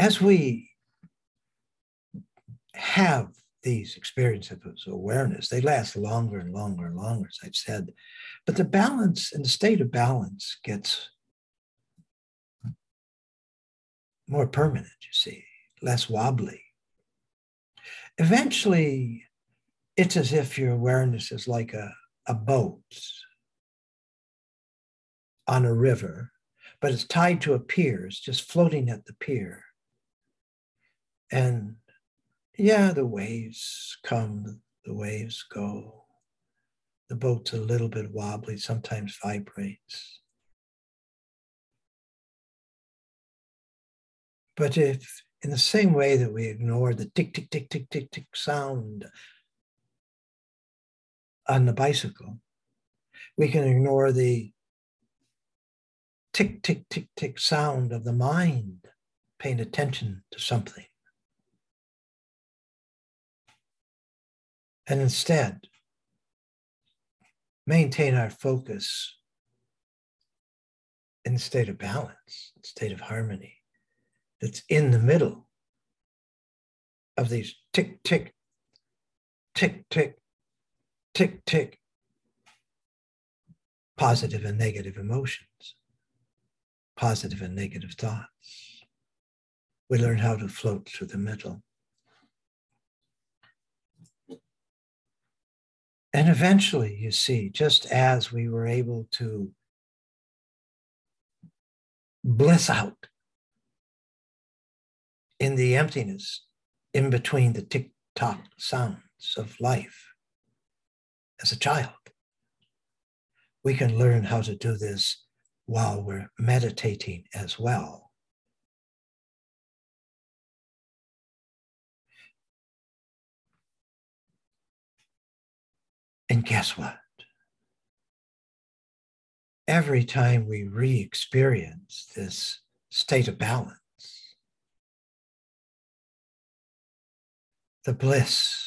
as we have these experiences of awareness, they last longer and longer and longer, as I've said. But the balance and the state of balance gets more permanent, you see, less wobbly. Eventually, it's as if your awareness is like a boat on a river, but it's tied to a pier. It's just floating at the pier. And yeah, the waves come, the waves go. The boat's a little bit wobbly, sometimes vibrates. But if, in the same way that we ignore the tick, tick, tick, tick, tick, tick sound on the bicycle, we can ignore the tick, tick, tick, tick sound of the mind paying attention to something. And instead, maintain our focus in a state of balance, a state of harmony that's in the middle of these tick, tick, tick, tick, tick, tick, positive and negative emotions, positive and negative thoughts. We learn how to float through the middle. And eventually, you see, just as we were able to bliss out in the emptiness in between the tick-tock sounds of life as a child, we can learn how to do this while we're meditating as well. And guess what? Every time we re-experience this state of balance, the bliss,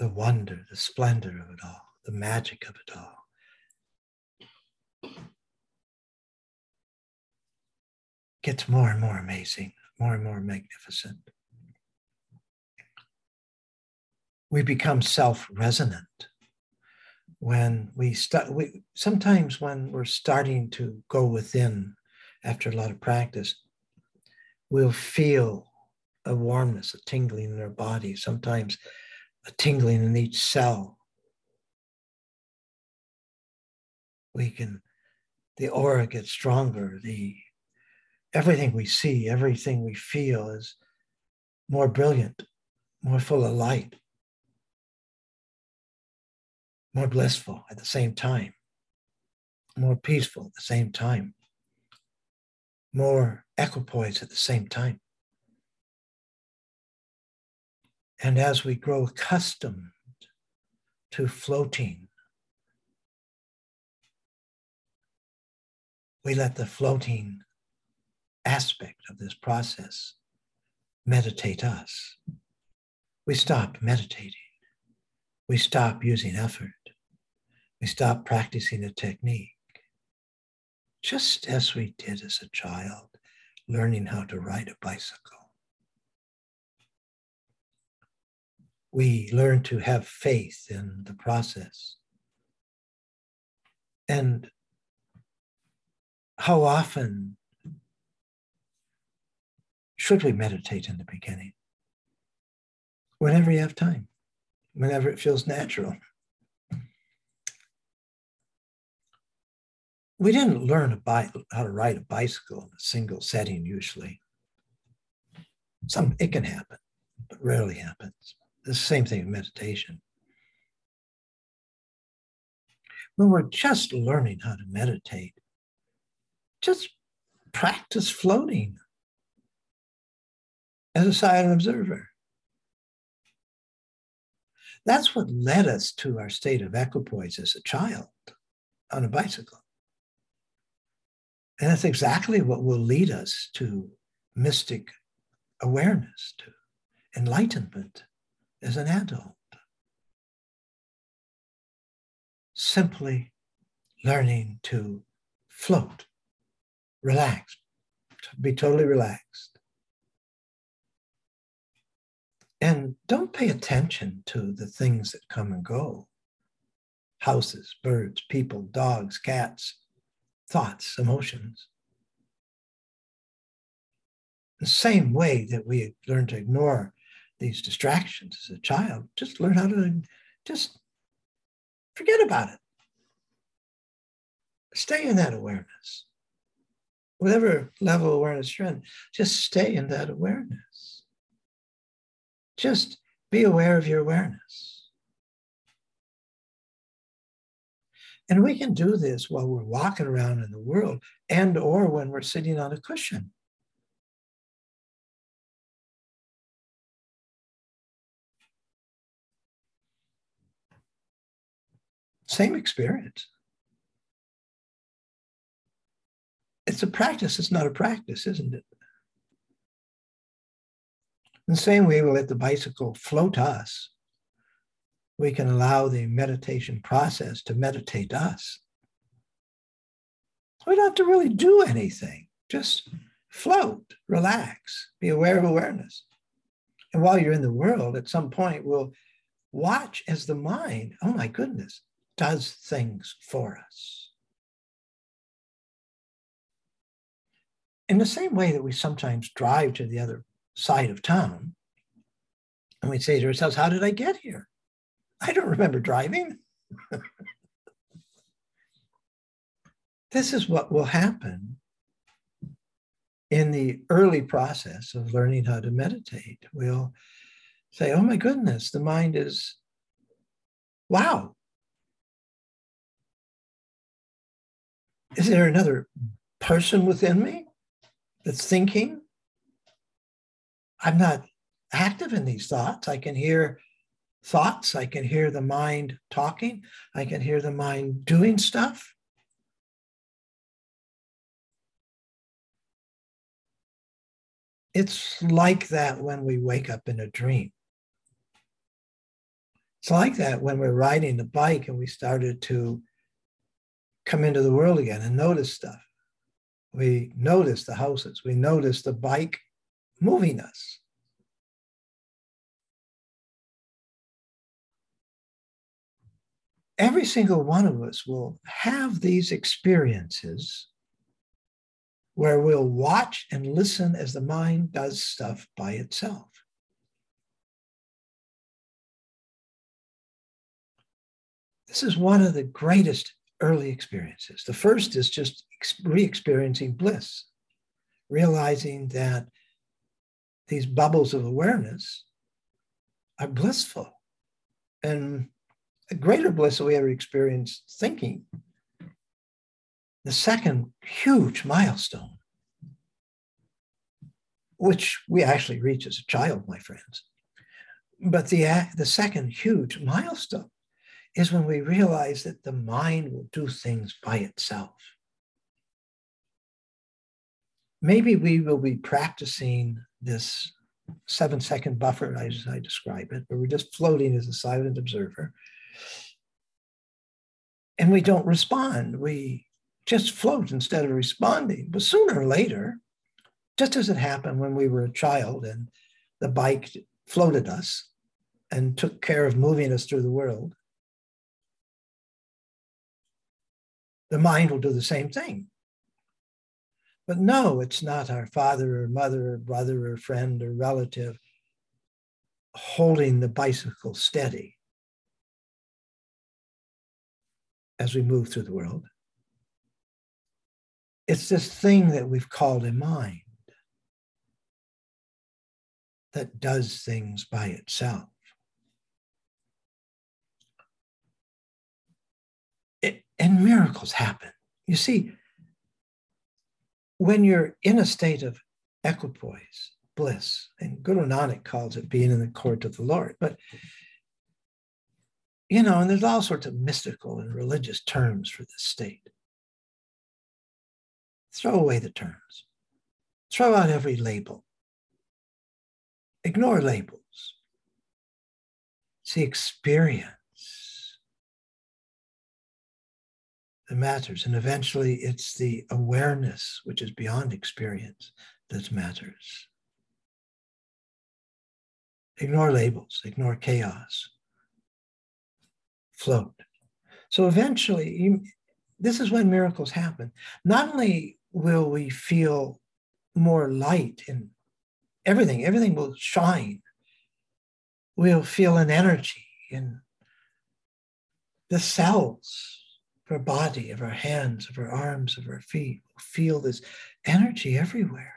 the wonder, the splendor of it all, the magic of it all gets more and more amazing, more and more magnificent. We become self-resonant when we start. Sometimes when we're starting to go within after a lot of practice, we'll feel a warmness, a tingling in our body, sometimes a tingling in each cell. We can, the aura gets stronger. Everything we see, everything we feel is more brilliant, more full of light, more blissful at the same time, more peaceful at the same time, more equipoise at the same time. And as we grow accustomed to floating, we let the floating aspect of this process meditate us. We stop meditating. We stop using effort. We stop practicing a technique, just as we did as a child, learning how to ride a bicycle. We learn to have faith in the process. And how often should we meditate in the beginning? Whenever you have time, whenever it feels natural. We didn't learn how to ride a bicycle in a single setting usually. It can happen, but rarely happens. The same thing with meditation. When we're just learning how to meditate, just practice floating as a silent observer. That's what led us to our state of equipoise as a child on a bicycle. And that's exactly what will lead us to mystic awareness, to enlightenment as an adult. Simply learning to float, relax, trapped, be totally relaxed. And don't pay attention to the things that come and go. Houses, birds, people, dogs, cats, thoughts, emotions. The same way that we learn to ignore these distractions as a child, just learn how to just forget about it. Stay in that awareness. Whatever level of awareness you're in, just stay in that awareness. Just be aware of your awareness. And we can do this while we're walking around in the world and or when we're sitting on a cushion. Same experience. It's a practice, it's not a practice, isn't it? In the same way we let the bicycle float us, we can allow the meditation process to meditate us. We don't have to really do anything, just float, relax, be aware of awareness. And while you're in the world, at some point we'll watch as the mind, oh my goodness, does things for us. In the same way that we sometimes drive to the other side of town, and we say to ourselves, how did I get here? I don't remember driving. This is what will happen in the early process of learning how to meditate. We'll say, oh my goodness, the mind is, wow. Is there another person within me that's thinking? I'm not active in these thoughts. I can hear thoughts. I can hear the mind talking. I can hear the mind doing stuff. It's like that when we wake up in a dream. It's like that when we're riding the bike and we started to come into the world again and notice stuff. We notice the houses. We notice the bike moving us. Every single one of us will have these experiences where we'll watch and listen as the mind does stuff by itself. This is one of the greatest early experiences. The first is just re-experiencing bliss, realizing that these bubbles of awareness are blissful. And a greater bliss than we ever experienced thinking. The second huge milestone, which we actually reach as a child, my friends. But the second huge milestone is when we realize that the mind will do things by itself. Maybe we will be practicing this 7-second buffer, as I describe it, where we're just floating as a silent observer. And we don't respond. We just float instead of responding. But sooner or later, just as it happened when we were a child and the bike floated us and took care of moving us through the world, the mind will do the same thing. But no, it's not our father or mother or brother or friend or relative holding the bicycle steady as we move through the world. It's this thing that we've called a mind that does things by itself. And miracles happen. You see, when you're in a state of equipoise, bliss, and Guru Nanak calls it being in the court of the Lord, but, you know, and there's all sorts of mystical and religious terms for this state. Throw away the terms. Throw out every label. Ignore labels. It's the experience. that matters. And eventually it's the awareness, which is beyond experience, that matters. Ignore labels, ignore chaos, float. So eventually, this is when miracles happen. Not only will we feel more light in everything will shine. We'll feel an energy in the cells of our body, of our hands, of our arms, of our feet. We'll feel this energy everywhere.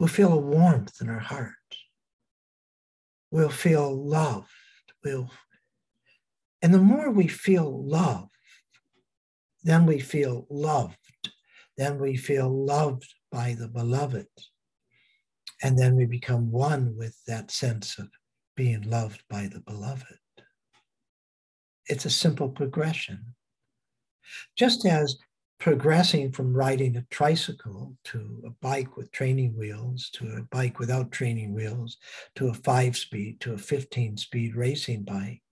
We'll feel a warmth in our heart. We'll feel loved. And the more we feel love, then we feel loved. Then we feel loved by the beloved. And then we become one with that sense of being loved by the beloved. It's a simple progression. Just as progressing from riding a tricycle to a bike with training wheels, to a bike without training wheels, to a 5-speed, to a 15-speed racing bike,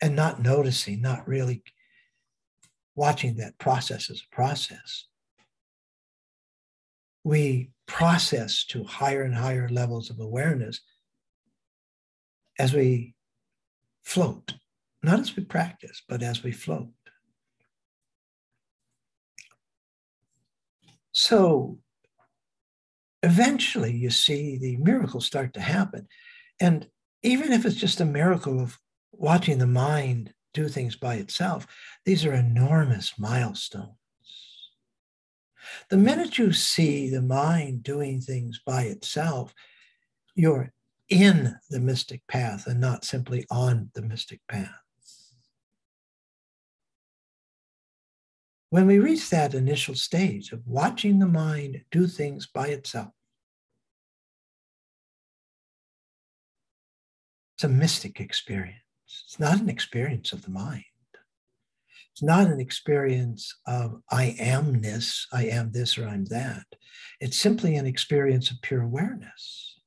and not noticing, not really watching that process as a process. We process to higher and higher levels of awareness as we float, not as we practice, but as we float. So eventually you see the miracles start to happen. And even if it's just a miracle of watching the mind do things by itself, these are enormous milestones. The minute you see the mind doing things by itself, you're in the mystic path and not simply on the mystic path. When we reach that initial stage of watching the mind do things by itself, it's a mystic experience. It's not an experience of the mind. It's not an experience of I amness, I am this or I'm that. It's simply an experience of pure awareness.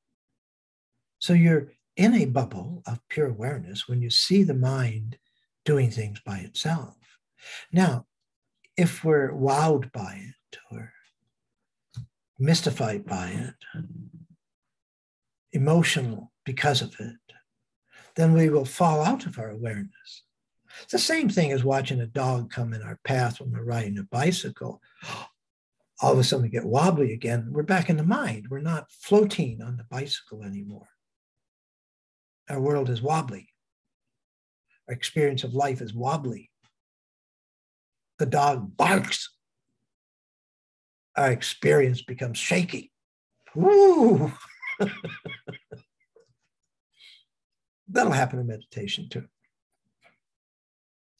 So you're in a bubble of pure awareness when you see the mind doing things by itself. Now, if we're wowed by it or mystified by it, emotional because of it, then we will fall out of our awareness. It's the same thing as watching a dog come in our path when we're riding a bicycle. All of a sudden we get wobbly again. We're back in the mind. We're not floating on the bicycle anymore. Our world is wobbly. Our experience of life is wobbly. The dog barks. Our experience becomes shaky. Woo! That'll happen in meditation too.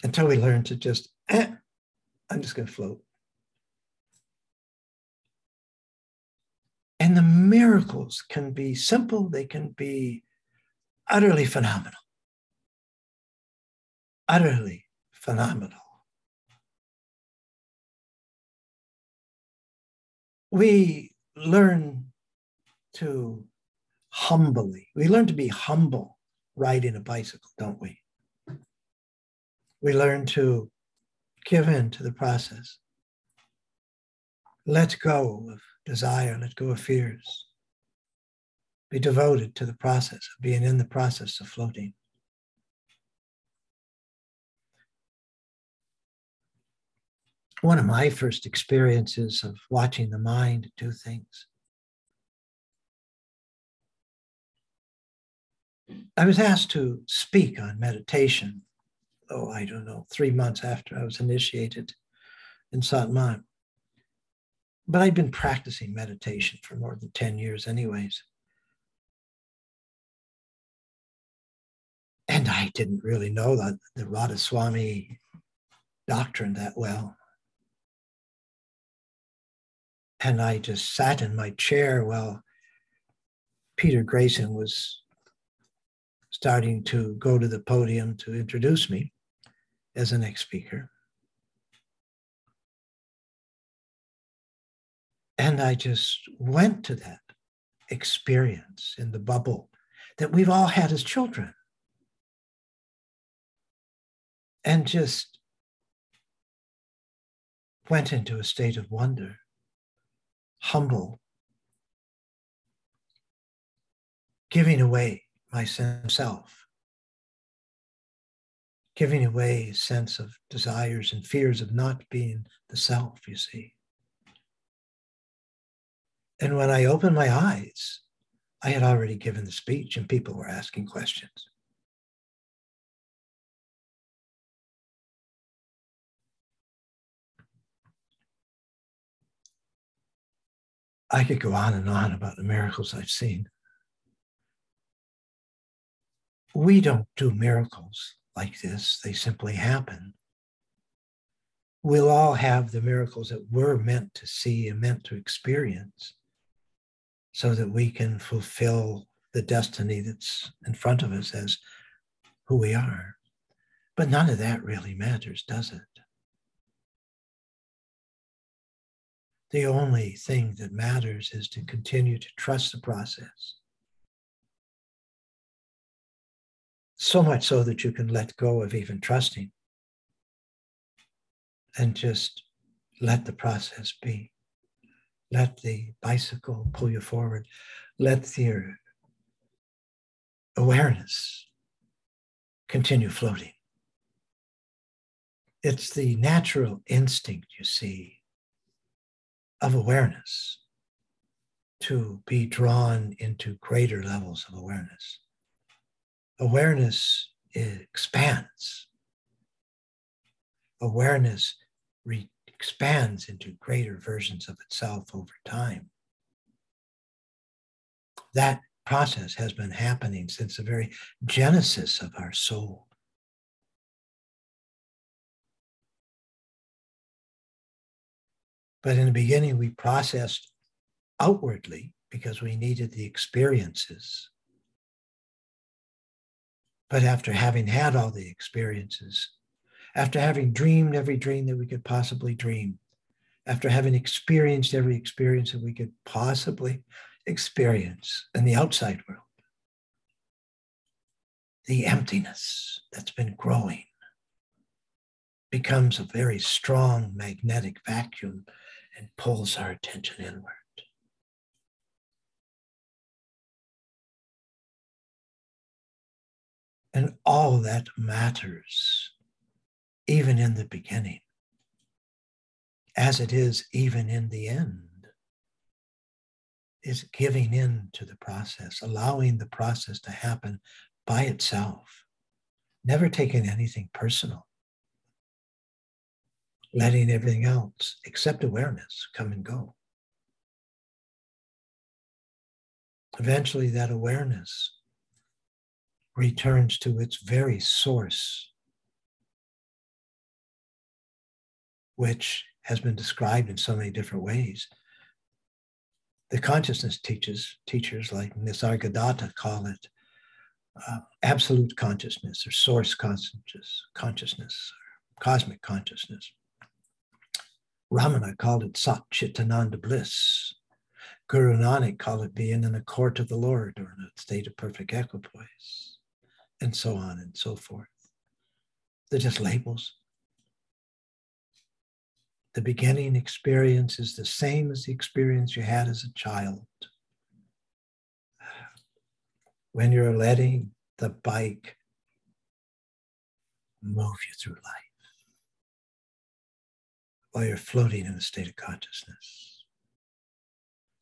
Until we learn to just, I'm just going to float. And the miracles can be simple. They can be utterly phenomenal. Utterly phenomenal. We learn to be humble riding a bicycle, don't we? We learn to give in to the process. Let go of desire, let go of fears. Be devoted to the process, of being in the process of floating. One of my first experiences of watching the mind do things. I was asked to speak on meditation. Oh, I don't know, 3 months after I was initiated in Sant Mat. But I'd been practicing meditation for more than 10 years anyways. And I didn't really know that the Radhaswami doctrine that well. And I just sat in my chair while Peter Grayson was starting to go to the podium to introduce me as the next speaker. And I just went to that experience in the bubble that we've all had as children. and just went into a state of wonder, humble, giving away my sense of self, giving away sense of desires and fears of not being the self, you see. And when I opened my eyes, I had already given the speech and people were asking questions. I could go on and on about the miracles I've seen. We don't do miracles like this. They simply happen. We'll all have the miracles that we're meant to see and meant to experience so that we can fulfill the destiny that's in front of us as who we are. But none of that really matters, does it? The only thing that matters is to continue to trust the process. So much so that you can let go of even trusting and just let the process be. Let the bicycle pull you forward. Let your awareness continue floating. It's the natural instinct, you see, of awareness to be drawn into greater levels of awareness. Awareness expands. Awareness expands into greater versions of itself over time. That process has been happening since the very genesis of our soul. But in the beginning, we processed outwardly because we needed the experiences. But after having had all the experiences, after having dreamed every dream that we could possibly dream, after having experienced every experience that we could possibly experience in the outside world, the emptiness that's been growing becomes a very strong magnetic vacuum and pulls our attention inward. And all that matters, even in the beginning, as it is even in the end, is giving in to the process, allowing the process to happen by itself, never taking anything personal, letting everything else except awareness come and go. Eventually, that awareness returns to its very source, which has been described in so many different ways. The consciousness teachers like Nisargadatta call it absolute consciousness or source consciousness or cosmic consciousness. Ramana called it Sat Chitananda bliss. Guru Nanak called it being in the court of the Lord or in a state of perfect equipoise, and so on and so forth. They're just labels. The beginning experience is the same as the experience you had as a child. When you're letting the bike move you through life, while you're floating in a state of consciousness.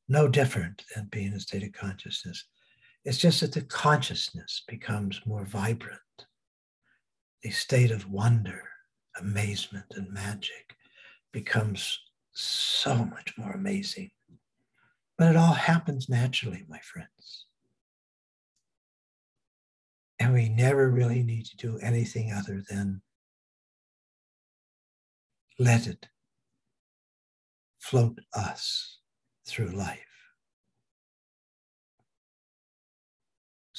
No different than being in a state of consciousness. It's just that the consciousness becomes more vibrant, a state of wonder, amazement, and magic becomes so much more amazing. But it all happens naturally, my friends. And we never really need to do anything other than let it float us through life.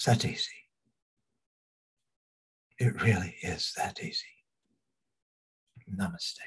That's easy. It really is that easy. Namaste.